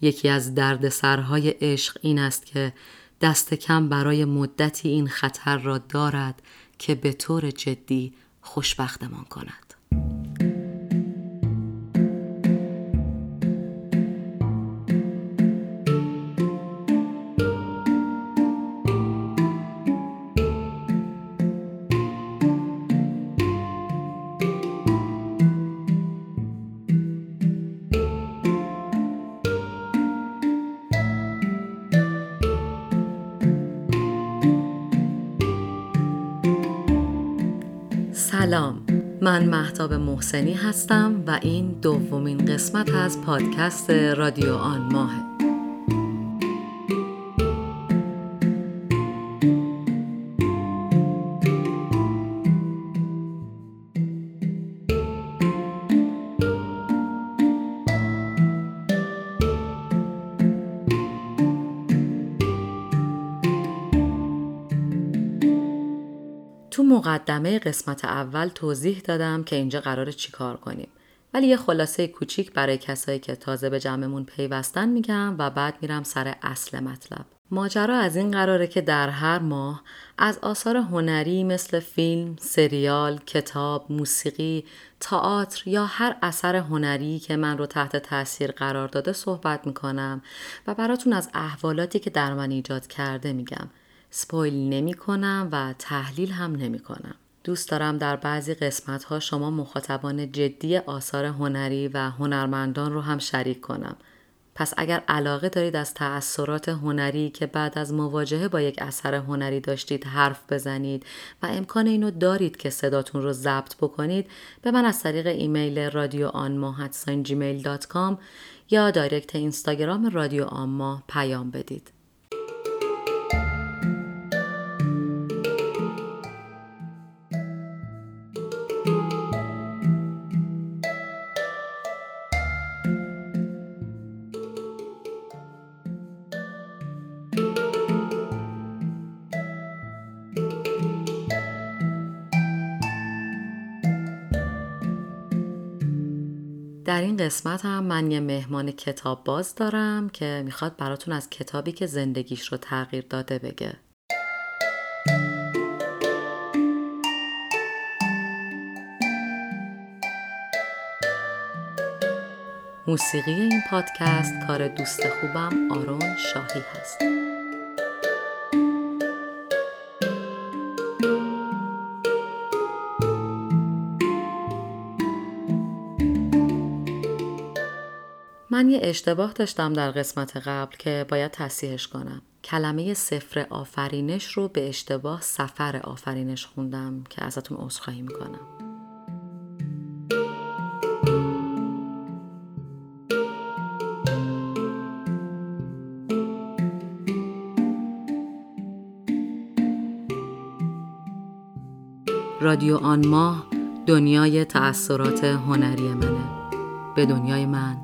یکی از دردسرهای عشق این است که دست کم برای مدتی این خطر را دارد که به طور جدی خوشبختمان کند. سلام، من مهتاب محسنی هستم و این دومین قسمت از پادکست رادیو آن ماه. تو مقدمه قسمت اول توضیح دادم که اینجا قراره چی کار کنیم، ولی یه خلاصه کوچیک برای کسایی که تازه به جمعمون پیوستن میگم و بعد میرم سر اصل مطلب. ماجرا از این قراره که در هر ماه از آثار هنری مثل فیلم، سریال، کتاب، موسیقی، تئاتر یا هر اثر هنری که من رو تحت تاثیر قرار داده صحبت میکنم و براتون از احوالاتی که در من ایجاد کرده میگم. سپویل نمی کنم و تحلیل هم نمی کنم. دوست دارم در بعضی قسمت ها شما مخاطبان جدی آثار هنری و هنرمندان رو هم شریک کنم. پس اگر علاقه دارید از تأثیرات هنری که بعد از مواجهه با یک اثر هنری داشتید حرف بزنید و امکان اینو دارید که صداتون رو ضبط بکنید، به من از طریق ایمیل radioanmah@gmail.com یا دایرکت اینستاگرام رادیو آن ماه پیام بدید. در این قسمت هم من یه مهمان کتاب باز دارم که میخواد براتون از کتابی که زندگیش رو تغییر داده بگه. موسیقی این پادکست کار دوست خوبم آرون شاهی هست. من یه اشتباه داشتم در قسمت قبل که باید تصحیحش کنم. کلمه سفر آفرینش رو به اشتباه سفر آفرینش خوندم که ازتون عذرخواهی میکنم. رادیو آن ماه دنیای تأثیرات هنری منه. به دنیای من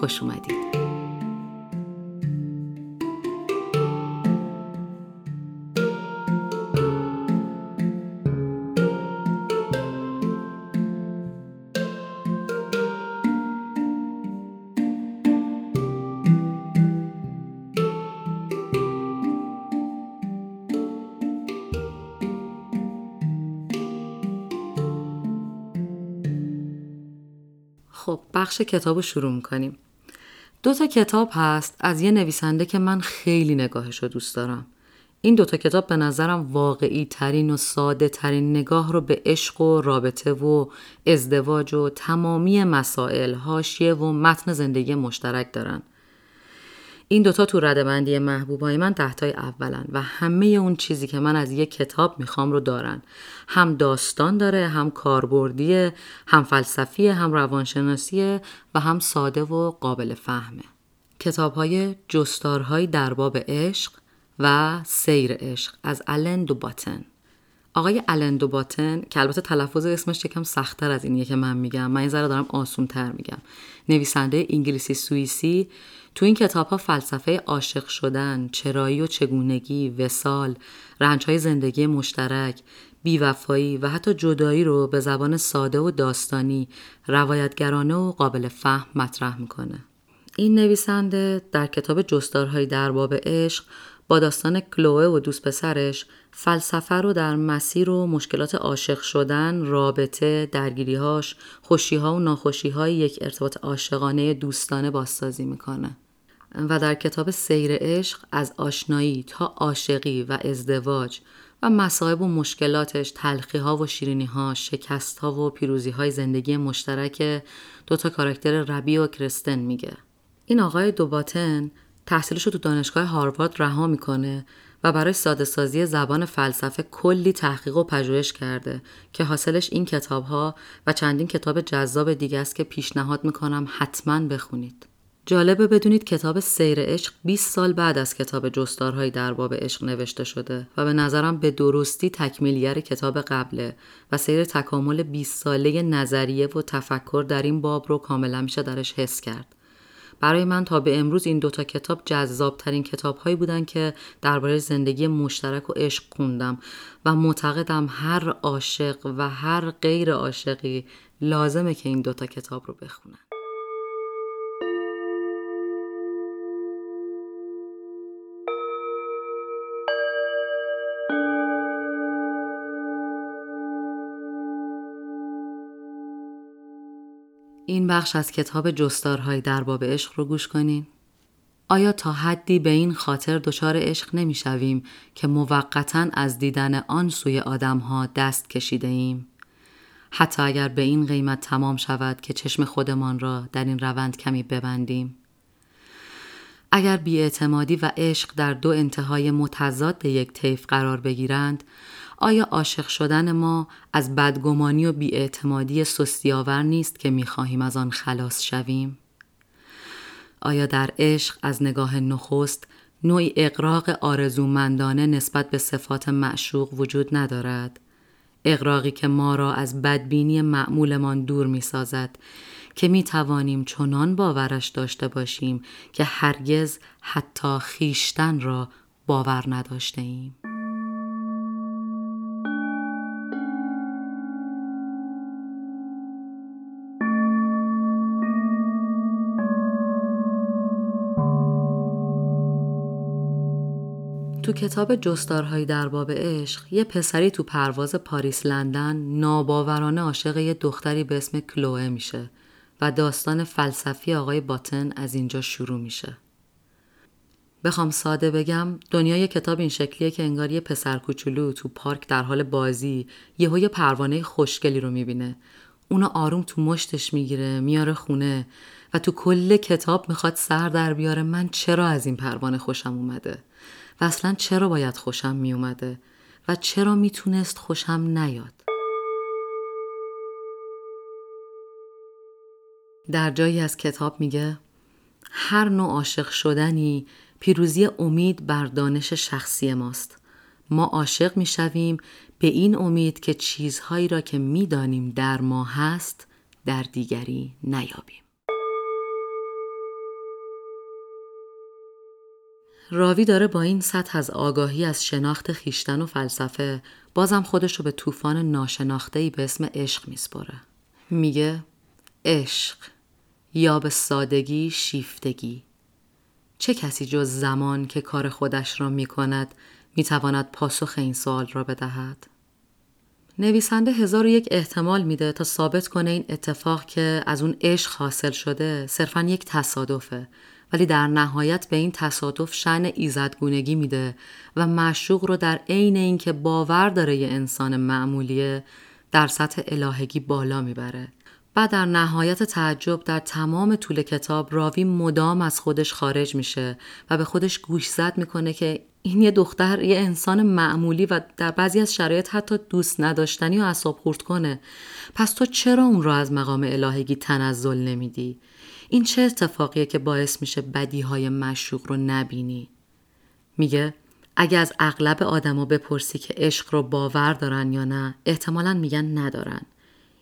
خوش اومدید. خب بخش کتابو شروع میکنیم. 2 کتاب هست از یه نویسنده که من خیلی نگاهش رو دوست دارم. این 2 کتاب به نظرم واقعی ترین و ساده ترین نگاه رو به عشق و رابطه و ازدواج و تمامی مسائل، حاشیه و متن زندگی مشترک دارن. این 2 تو ردبندی محبوبای من تحتای اولن و همه اون چیزی که من از یک کتاب میخوام رو دارن. هم داستان داره، هم کاربردیه، هم فلسفیه، هم روانشناسیه و هم ساده و قابل فهمه. کتاب‌های جستارهایی در باب عشق و سیر عشق از آلن دوباتن. آقای آلن دوباتن که البته تلفظ اسمش یکم سخت‌تر از اینیه که من میگم، من این ذره دارم آسون‌تر میگم، نویسنده انگلیسی سوئیسی، تو این کتاب‌ها فلسفه عاشق شدن، چرایی و چگونگی، وصال، رنج‌های زندگی مشترک، بی‌وفایی و حتی جدایی رو به زبان ساده و داستانی، روایتگرانه و قابل فهم مطرح میکنه. این نویسنده در کتاب جستارهایی در باب عشق با داستان کلوه و دوست پسرش فلسفه رو در مسیر و مشکلات عاشق شدن، رابطه، درگیری‌هاش، خوشی‌ها و ناخوشی‌های یک ارتباط عاشقانه دوستانه بازسازی میکنه. و در کتاب سیر عشق از آشنایی تا عاشقی و ازدواج و مصائب و مشکلاتش، تلخی‌ها و شیرینی‌ها، شکست‌ها و پیروزی‌های زندگی مشترک دوتا کاراکتر ربی و کرستن میگه. این آقای دوباتن تحصیلش رو تو دانشگاه هاروارد رها میکنه و برای ساده‌سازی زبان فلسفه کلی تحقیق و پژوهش کرده که حاصلش این کتاب‌ها و چندین کتاب جذاب دیگه است که پیشنهاد میکنم حتماً بخونید. جالبه بدونید کتاب سیر عشق 20 سال بعد از کتاب جستارهایی در باب عشق نوشته شده و به نظرم به درستی تکمیلگر کتاب قبله و سیر تکامل 20 ساله نظریه و تفکر در این باب رو کاملا میشه درش حس کرد. برای من تا به امروز این دوتا کتاب جذابترین کتابهایی بودن که درباره زندگی مشترک و عشق خوندم و معتقدم هر عاشق و هر غیر عاشقی لازمه که این دوتا کتاب رو بخونن. این بخش از کتاب جستارهای در باب عشق رو گوش کنین. آیا تا حدی به این خاطر دچار عشق نمی‌شویم که موقتاً از دیدن آن سوی آدم‌ها دست کشیده ایم؟ حتی اگر به این قیمت تمام شود که چشم خودمان را در این روند کمی ببندیم. اگر بی‌اعتمادی و عشق در دو انتهای متضاد یک طیف قرار بگیرند، آیا عاشق شدن ما از بدگمانی و بی‌اعتمادی سستی‌آور نیست که می‌خواهیم از آن خلاص شویم؟ آیا در عشق از نگاه نخست نوعی اغراق آرزومندانه نسبت به صفات معشوق وجود ندارد؟ اغراقی که ما را از بدبینی معمولمان دور می‌سازد که می‌توانیم چنان باورش داشته باشیم که هرگز حتی خیشتن را باور نداشته‌ایم. تو کتاب جستارهای در باب عشق یه پسری تو پرواز پاریس لندن ناباورانه عاشق یه دختری به اسم کلوه میشه و داستان فلسفی آقای باتن از اینجا شروع میشه. بخوام ساده بگم، دنیای کتاب این شکلیه که انگار یه پسر کوچولو تو پارک در حال بازی یهو یه پروانه خوشگلی رو میبینه، اونو آروم تو مشتش میگیره، میاره خونه و تو کل کتاب میخواد سر در بیاره من چرا از این پروانه خوشم اومده و اصلا چرا باید خوشم میومده و چرا میتونست خوشم نیاد. در جایی از کتاب میگه هر نوع عاشق شدنی پیروزی امید بر دانش شخصی ماست. ما عاشق میشویم به این امید که چیزهایی را که میدانیم در ما هست در دیگری نیابیم. راوی داره با این سطح از آگاهی از شناخت خویشتن و فلسفه بازم خودش رو به طوفان ناشناخته‌ای به اسم عشق میسپره. میگه عشق یا به سادگی شیفتگی. چه کسی جز زمان که کار خودش را میکند میتواند پاسخ این سوال را بدهد؟ نویسنده 1001 احتمال میده تا ثابت کنه این اتفاق که از اون عشق حاصل شده صرفاً یک تصادفه، ولی در نهایت به این تصادف شأن ایزدگونگی میده و معشوق رو در عین اینکه باور داره یه انسان معمولیه در سطح الهگی بالا میبره. بعد در نهایت تعجب در تمام طول کتاب راوی مدام از خودش خارج میشه و به خودش گوشزد میکنه که این یه دختر یه انسان معمولی و در بعضی از شرایط حتی دوست نداشتنی و اعصاب خورد کنه. پس تو چرا اون رو از مقام الهگی تنزل نمیدی؟ این چه اتفاقیه که باعث میشه بدیهای معشوق رو نبینی؟ میگه اگه از اغلب آدما بپرسی که عشق رو باور دارن یا نه، احتمالاً میگن ندارن.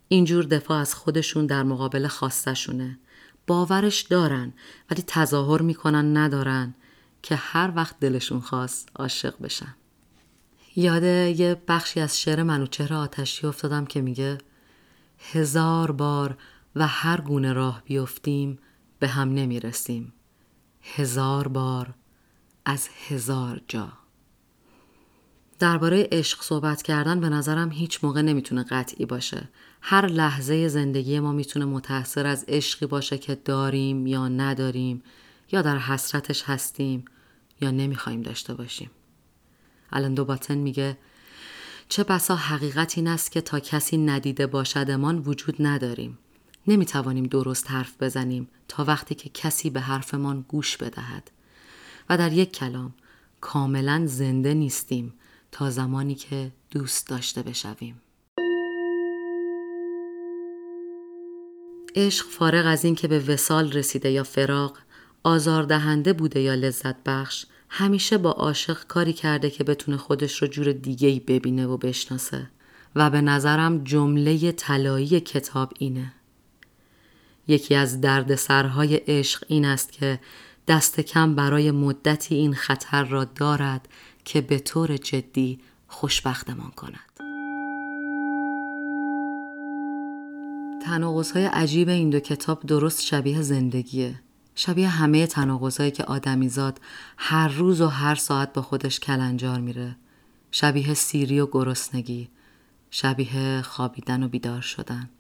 اینجور دفاع از خودشون در مقابل خواستشونه. باورش دارن ولی تظاهر میکنن ندارن که هر وقت دلشون خواست عاشق بشن. یاده یه بخشی از شعر منوچهر آتشی افتادم که میگه 1000 بار و هر گونه راه بیفتیم به هم نمیرسیم. هزار بار از هزار جا. درباره عشق صحبت کردن به نظرم هیچ موقع نمیتونه قطعی باشه. هر لحظه زندگی ما میتونه متأثر از عشقی باشه که داریم یا نداریم، یا در حسرتش هستیم یا نمیخوایم داشته باشیم. آلن دوباتن میگه چه بسا حقیقت این است که تا کسی ندیده باشدمان وجود نداریم. نمیتوانیم درست حرف بزنیم تا وقتی که کسی به حرفمان گوش بدهد. و در یک کلام کاملا زنده نیستیم تا زمانی که دوست داشته بشویم. عشق فارغ از این که به وصال رسیده یا فراق، آزاردهنده بوده یا لذت بخش، همیشه با عاشق کاری کرده که بتونه خودش رو جور دیگه‌ای ببینه و بشناسه. و به نظرم جمله طلایی کتاب اینه. یکی از دردسرهای عشق این است که دست کم برای مدتی این خطر را دارد که به طور جدی خوشبختمان کند. تناقض‌های عجیب این دو کتاب درست شبیه زندگیه. شبیه همه تناقض‌هایی که آدمیزاد هر روز و هر ساعت با خودش کلنجار میره. شبیه سیری و گرسنگی، شبیه خوابیدن و بیدار شدن.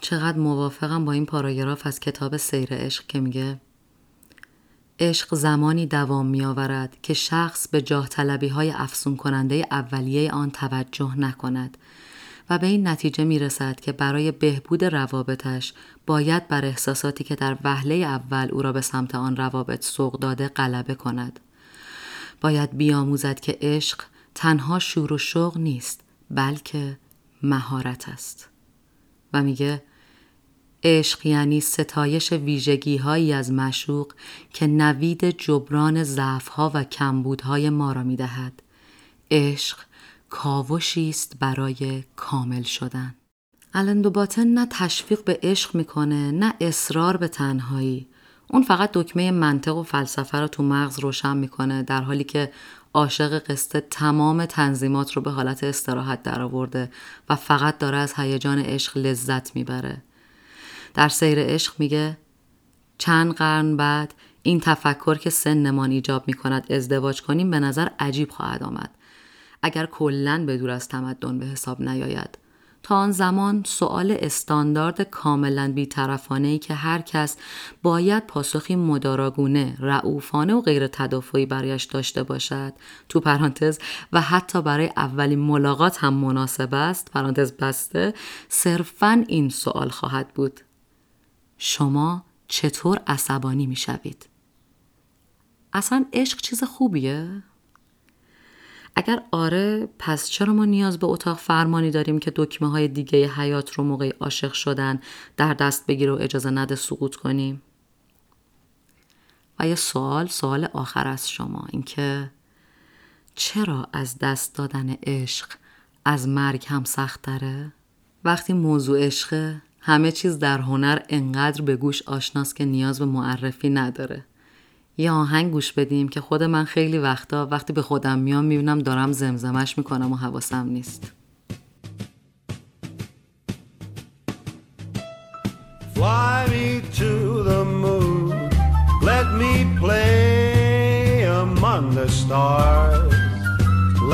چقدر موافقم با این پاراگراف از کتاب سیر عشق که میگه عشق زمانی دوام می‌آورد که شخص به جاه طلبی‌های افسون کننده اولیه آن توجه نکند و به این نتیجه می‌رسد که برای بهبود روابطش باید بر احساساتی که در وهله اول او را به سمت آن روابط سوق داده غلبه کند. باید بیاموزد که عشق تنها شور و شوق نیست، بلکه مهارت است. و میگه عشق یعنی ستایش ویژگی‌هایی از معشوق که نوید جبران ضعف‌ها و کمبودهای ما را می‌دهد. عشق کاوشی است برای کامل شدن. آلن دوباتن نه تشویق به عشق می‌کنه، نه اصرار به تنهایی. اون فقط دکمه منطق و فلسفه را تو مغز روشن می‌کنه، در حالی که عاشق قصه تمام تنظیمات رو به حالت استراحت درآورده و فقط داره از هیجان عشق لذت می‌بره. در سیر عشق میگه چند قرن بعد این تفکر که سنمان ایجاب میکند ازدواج کنیم به نظر عجیب خواهد آمد، اگر کلاً به دور از تمدن به حساب نیاید. تا آن زمان سؤال استاندارد کاملاً بی‌طرفانه‌ای که هر کس باید پاسخی مداراگونه، رؤوفانه و غیر تدافعی برایش داشته باشد تو پرانتز و حتی برای اولین ملاقات هم مناسب است پرانتز بسته، صرفاً این سؤال خواهد بود: شما چطور عصبانی می شوید؟ اصلا عشق چیز خوبیه؟ اگر آره، پس چرا ما نیاز به اتاق فرمانی داریم که دکمه های دیگه حیات رو موقع عاشق شدن در دست بگیره و اجازه نده سقوط کنیم؟ و یه سوال آخر از شما، این که چرا از دست دادن عشق از مرگ هم سخت تره؟ وقتی موضوع عشقه، همه چیز در هنر انقدر به گوش آشناست که نیاز به معرفی نداره. یه آهنگ گوش بدیم که خود من خیلی وقتا وقتی به خودم میام میبینم دارم زمزمش میکنم و حواسم نیست. Fly me to the moon, let me play among the stars,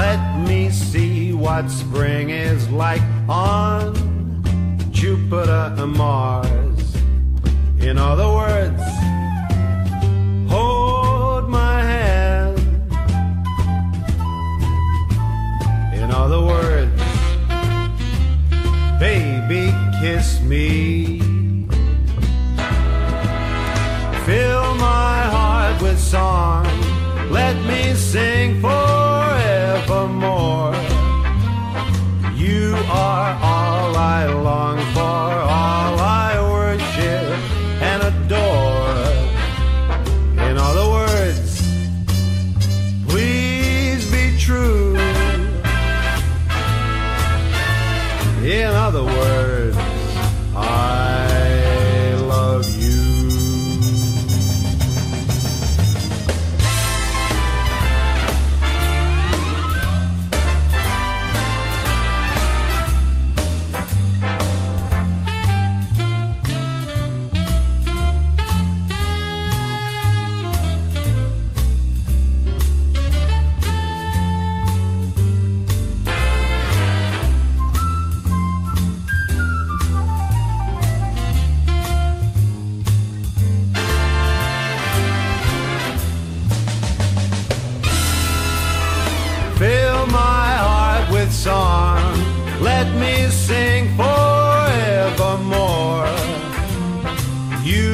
let me see what spring is like on Jupiter and Mars. In other words, hold my hand. In other words, baby, kiss me. Fill my heart with song. Let me sing forevermore. You are all I long for, all I worship and adore. sing forevermore. You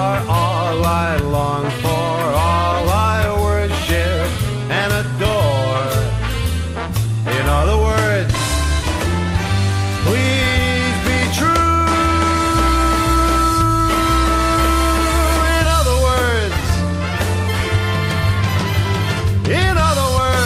are all I long for, all I worship and adore. In other words, please be true. In other words, in other words,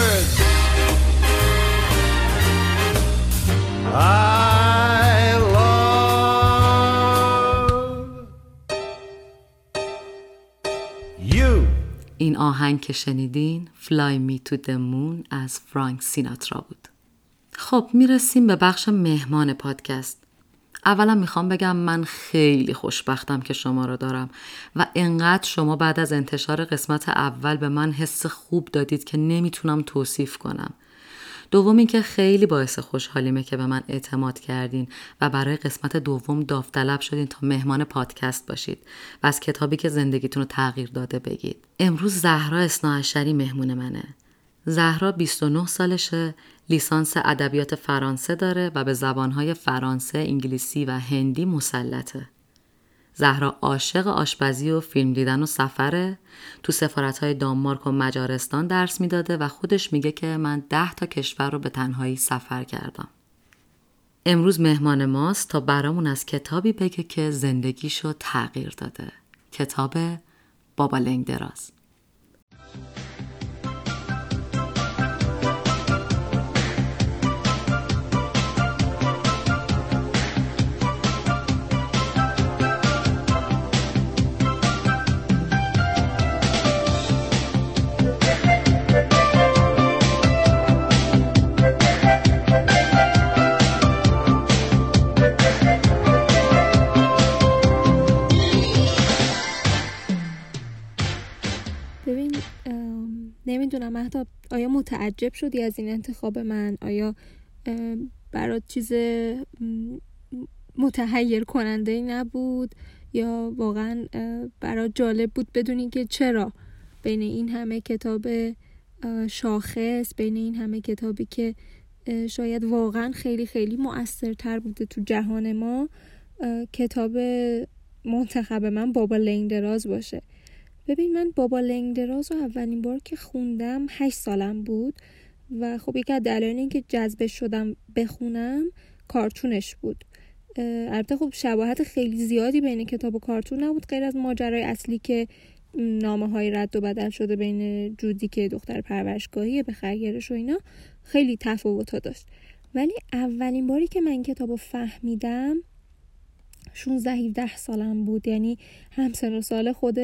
این آهنگ که شنیدین Fly Me To The Moon از فرانک سیناترا بود. خب میرسیم به بخش مهمان پادکست. اولا میخوام بگم من خیلی خوشبختم که شما رو دارم و انقدر شما بعد از انتشار قسمت اول به من حس خوب دادید که نمیتونم توصیف کنم. دوم این که خیلی باعث خوشحالیمه که به من اعتماد کردین و برای قسمت دوم داوطلب شدین تا مهمان پادکست باشید و از کتابی که زندگیتون رو تغییر داده بگید. امروز زهرا اثناعشری مهمون منه. زهرا 29 سالشه، لیسانس ادبیات فرانسه داره و به زبانهای فرانسه، انگلیسی و هندی مسلطه. زهرا عاشق آشپزی و فیلم دیدن و سفره. تو سفارت‌های دانمارک و مجارستان درس میداده و خودش میگه که من 10 تا کشور رو به تنهایی سفر کردم. امروز مهمان ماست تا برامون از کتابی بگه که زندگیشو تغییر داده. کتاب بابالنگ دراز. نمیدونم مهتاب، آیا متعجب شدی از این انتخاب من؟ آیا برات چیز متحیر کننده نبود یا واقعا برات جالب بود بدونی که چرا بین این همه کتاب شاخص، بین این همه کتابی که شاید واقعا خیلی خیلی مؤثرتر بوده تو جهان ما، کتاب منتخب من بابالنگ دراز باشه؟ ببین، من بابالنگ دراز رو اولین بار که خوندم 8 سالم بود و خب یکی از دلایل این که جذب شدم بخونم کارتونش بود. البته خب شباهت خیلی زیادی بین کتاب و کارتون نبود غیر از ماجرای اصلی که نامه‌های رد و بدل شده بین جودی که دختر پرورشگاهیه به خرگرش و اینا، خیلی تفاوت‌ها داشت. ولی اولین باری که من کتابو فهمیدم 16-17 سالم بود، یعنی همسن و سال خود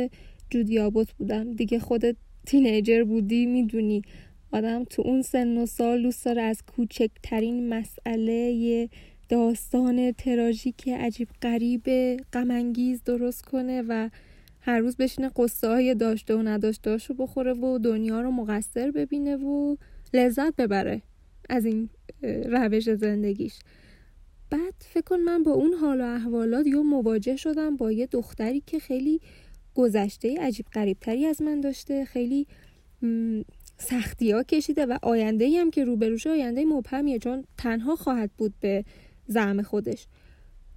جودی ابوت بودم دیگه. خودت تینیجر بودی، میدونی آدم تو اون سن و سال دوست داره از کوچکترین مسئله یه داستان تراژیک عجیب غریب غم انگیز درست کنه و هر روز بشینه قصه های داشته و نداشتهاش رو بخوره و دنیا رو مقصر ببینه و لذت ببره از این روش زندگیش. بعد فکر کن من با اون حال و احوالات یا مواجه شدم با یه دختری که خیلی گذشته عجیب غریب تری از من داشته، خیلی سختی ها کشیده و آینده‌ای هم که روبروش آینده مبهمیه، چون تنها خواهد بود به زعم خودش،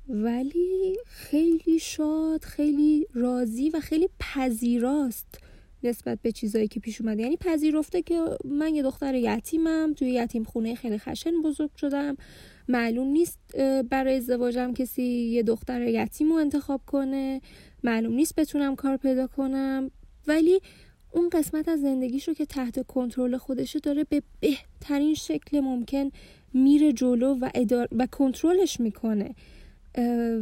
ولی خیلی شاد، خیلی راضی و خیلی پذیراست نسبت به چیزایی که پیش اومده. یعنی پذیرفته که من یه دختر یتیمم، توی یتیم خونه خیلی خشن بزرگ شدم، معلوم نیست برای ازدواجم کسی یه دختر یتیم رو انتخاب کنه، معلوم نیست بتونم کار پیدا کنم، ولی اون قسمت از زندگیش رو که تحت کنترل خودشه داره به بهترین شکل ممکن میره جلو و کنترلش میکنه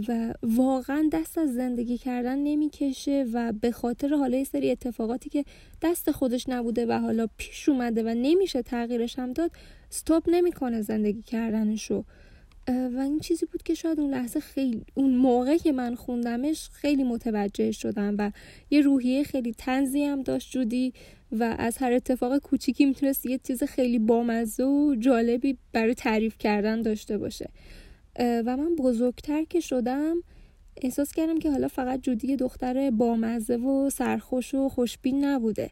و واقعا دست از زندگی کردن نمیکشه و به خاطر حالا یه سری اتفاقاتی که دست خودش نبوده و حالا پیش اومده و نمیشه تغییرش هم داد، استاپ نمیکنه زندگی کردنشو. و این چیزی بود که شاید اون لحظه خیلی، اون موقع که من خوندمش خیلی متوجه شدم و یه روحیه خیلی طنزی هم داشت جودی و از هر اتفاق کوچیکی میتونست یه چیز خیلی بامزه و جالبی برای تعریف کردن داشته باشه. و من بزرگتر که شدم احساس کردم که حالا فقط جودی دختر بامزه و سرخوش و خوشبین نبوده،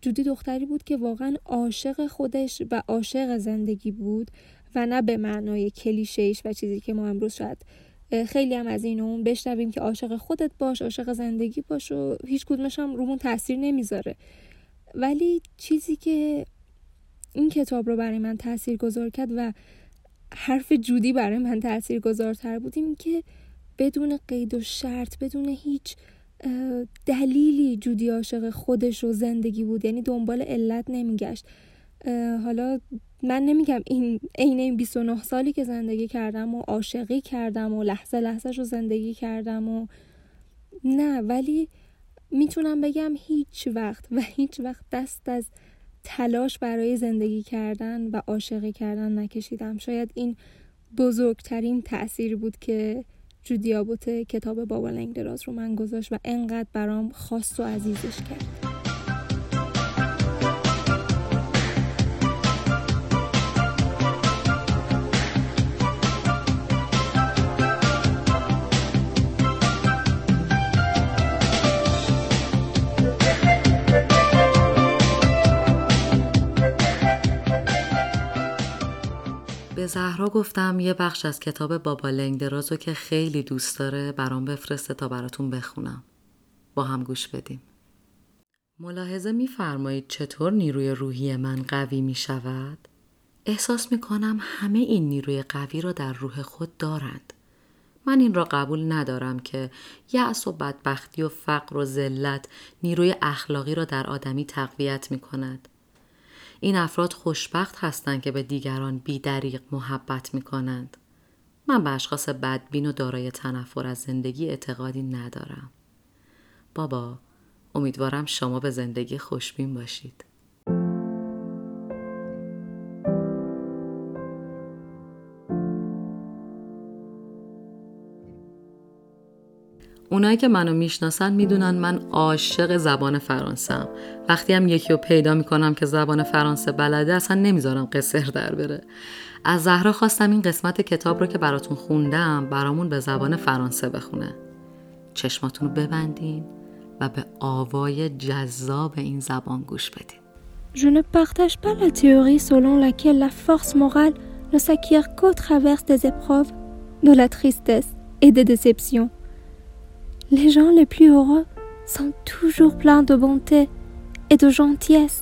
جودی دختری بود که واقعا عاشق خودش و عاشق زندگی بود و نه به معنای کلیشه‌ایش و چیزی که ما امروز شاید خیلی هم از این اون بشنویم که عاشق خودت باش، عاشق زندگی باش و هیچ کدومش هم رومون تأثیر نمیذاره. ولی چیزی که این کتاب رو برای من تأثیر گذار کرد و حرف جودی برای من تأثیر گذارتر بودیم که بدون قید و شرط، بدون هیچ دلیلی جودی عاشق خودش و زندگی بود، یعنی دنبال علت نمیگشت. حالا من نمیگم این این 29 سالی که زندگی کردم و عاشقی کردم و لحظه لحظهش رو زندگی کردم و نه، ولی میتونم بگم هیچ وقت و هیچ وقت دست از تلاش برای زندگی کردن و عاشقی کردن نکشیدم. شاید این بزرگترین تأثیر بود که جودی ابوت کتاب بابالنگ دراز رو من گذاشت و انقدر برام خاص و عزیزش کرد. به زهرا گفتم یه بخش از کتاب بابالنگ درازو که خیلی دوست داره برام بفرسته تا براتون بخونم. با هم گوش بدیم. ملاحظه می‌فرمایید چطور نیروی روحی من قوی می‌شود؟ احساس می‌کنم همه این نیروی قوی را در روح خود دارند. من این را قبول ندارم که یأس و بدبختی و فقر و ذلت نیروی اخلاقی را در آدمی تقویت می‌کند. این افراد خوشبخت هستند که به دیگران بی‌دریغ محبت می‌کنند. من به اشخاص بدبین و دارای تنفر از زندگی اعتقادی ندارم. بابا، امیدوارم شما به زندگی خوشبین باشید. اونایی که منو میشناسن میدونن من عاشق زبان فرانسه‌ام. وقتی هم یکی رو پیدا میکنم که زبان فرانسه بلده اصلا نمیذارم قصر در بره. از زهرا خواستم این قسمت کتاب رو که براتون خوندم برامون به زبان فرانسه بخونه. چشماتون رو ببندین و به آوای جذاب این زبان گوش بدین. Je ne partage pas la théorie selon laquelle la force morale ne s'acquiert qu'au travers des épreuves, de la tristesse et des déceptions. Les gens les plus heureux sont toujours pleins de bonté et de gentillesse.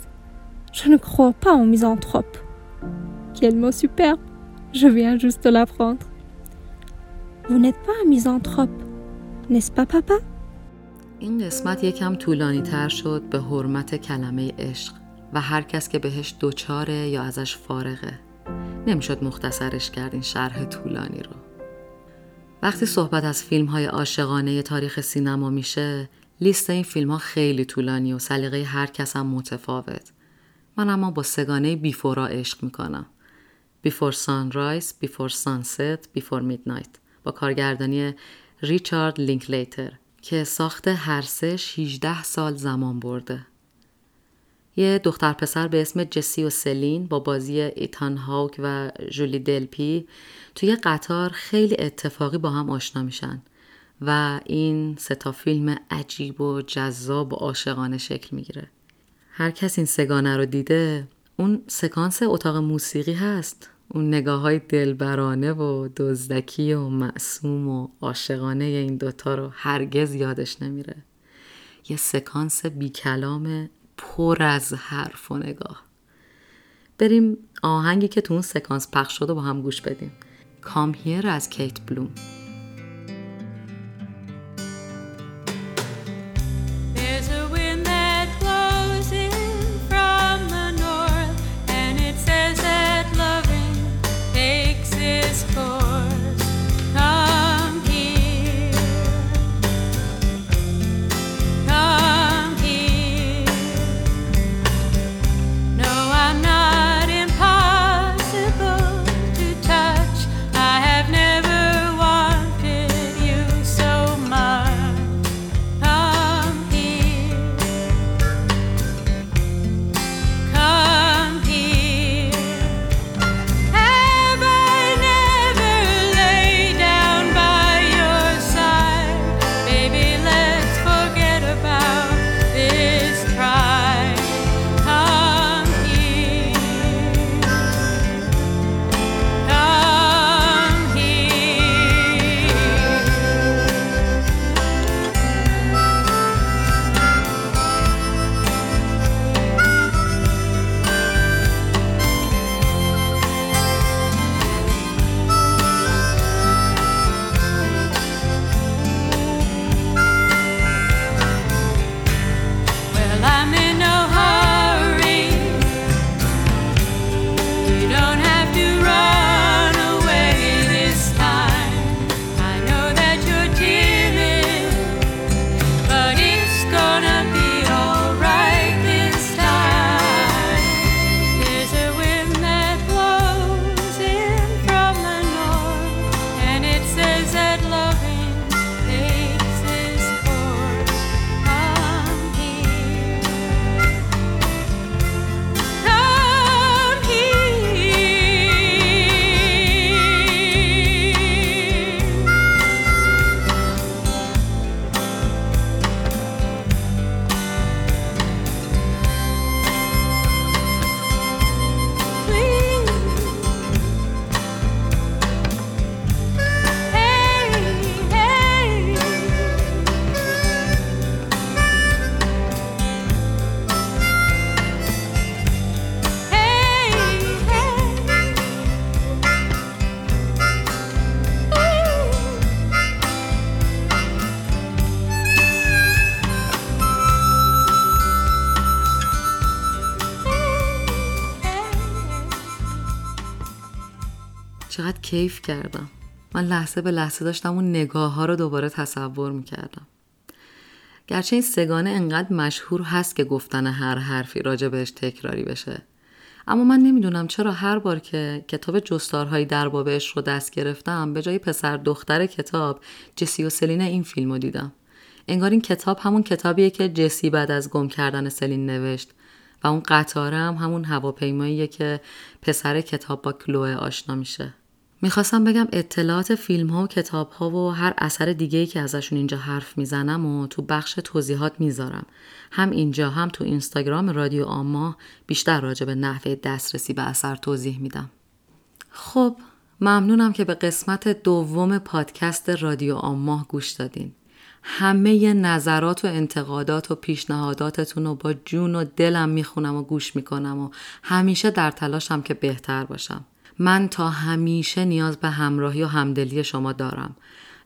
Je ne crois pas aux misanthropes. Quel mot superbe! Je viens juste de l'apprendre. Vous n'êtes pas un misanthrope, n'est-ce pas papa? این قسمت یکم طولانی تر شد به حرمت کلمه عشق و هر کس که بهش دوچاره یا ازش فارغه. نمیشد مختصرش کرد این شرح طولانی رو. وقتی صحبت از فیلم‌های عاشقانه تاریخ سینما میشه، لیست این فیلم‌ها خیلی طولانی و سلیقه هر کس هم متفاوت. من اما با سه گانه ی بیفور عشق میکنم. بیفور سانرایز، بیفور سانست، بیفور میدنایت با کارگردانی ریچارد لینکلیتر که ساخت هر سه‌ش 18 سال زمان برده. یه دختر پسر به اسم جسی و سلین با بازی ایتان هاوک و جولی دلپی توی قطار خیلی اتفاقی با هم آشنا میشن و این سه تا فیلم عجیب و جذاب و عاشقانه شکل میگیره. هر کس این سگانه رو دیده، اون سکانس اتاق موسیقی هست، اون نگاه‌های دلبرانه و دزدکی و معصوم و عاشقانه این دوتا رو هرگز یادش نمیره. یه سکانس بی کلامه پر از حرف و نگاه. بریم آهنگی که تو اون سکانس پخش شده با هم گوش بدیم. Come Here از کیت بلوم. چقدر کیف کردم. من لحظه به لحظه داشتم اون نگاه ها رو دوباره تصور میکردم. گرچه این سگانه انقدر مشهور هست که گفتن هر حرفی راجع بهش تکراری بشه، اما من نمیدونم چرا هر بار که کتاب جستارهایی در باب عشق رو دست گرفتم، به جای پسر دختر کتاب، جسی و سلین این فیلم رو دیدم. انگار این کتاب همون کتابیه که جسی بعد از گم کردن سلین نوشت و اون قطاره هم همون هواپیماییه که پسر کتاب با کلوه آشنا میشه. میخواستم بگم اطلاعات فیلم ها و کتاب ها و هر اثر دیگه‌ای که ازشون اینجا حرف میزنم و تو بخش توضیحات میذارم. هم اینجا هم تو اینستاگرام رادیو آما بیشتر راجع به نحوه دسترسی به اثر توضیح میدم. خب ممنونم که به قسمت دوم پادکست رادیو آما گوش دادین. همه نظرات و انتقادات و پیشنهاداتتون رو با جون و دلم میخونم و گوش میکنم و همیشه در تلاشم که بهتر باشم. من تا همیشه نیاز به همراهی و همدلی شما دارم.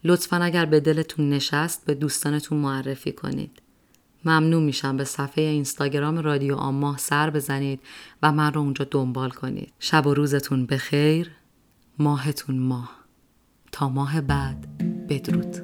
لطفاً اگر به دلتون نشست به دوستانتون معرفی کنید. ممنون میشم به صفحه اینستاگرام رادیو آما سر بزنید و من رو اونجا دنبال کنید. شب و روزتون بخیر. ماهتون ماه. تا ماه بعد بدرود.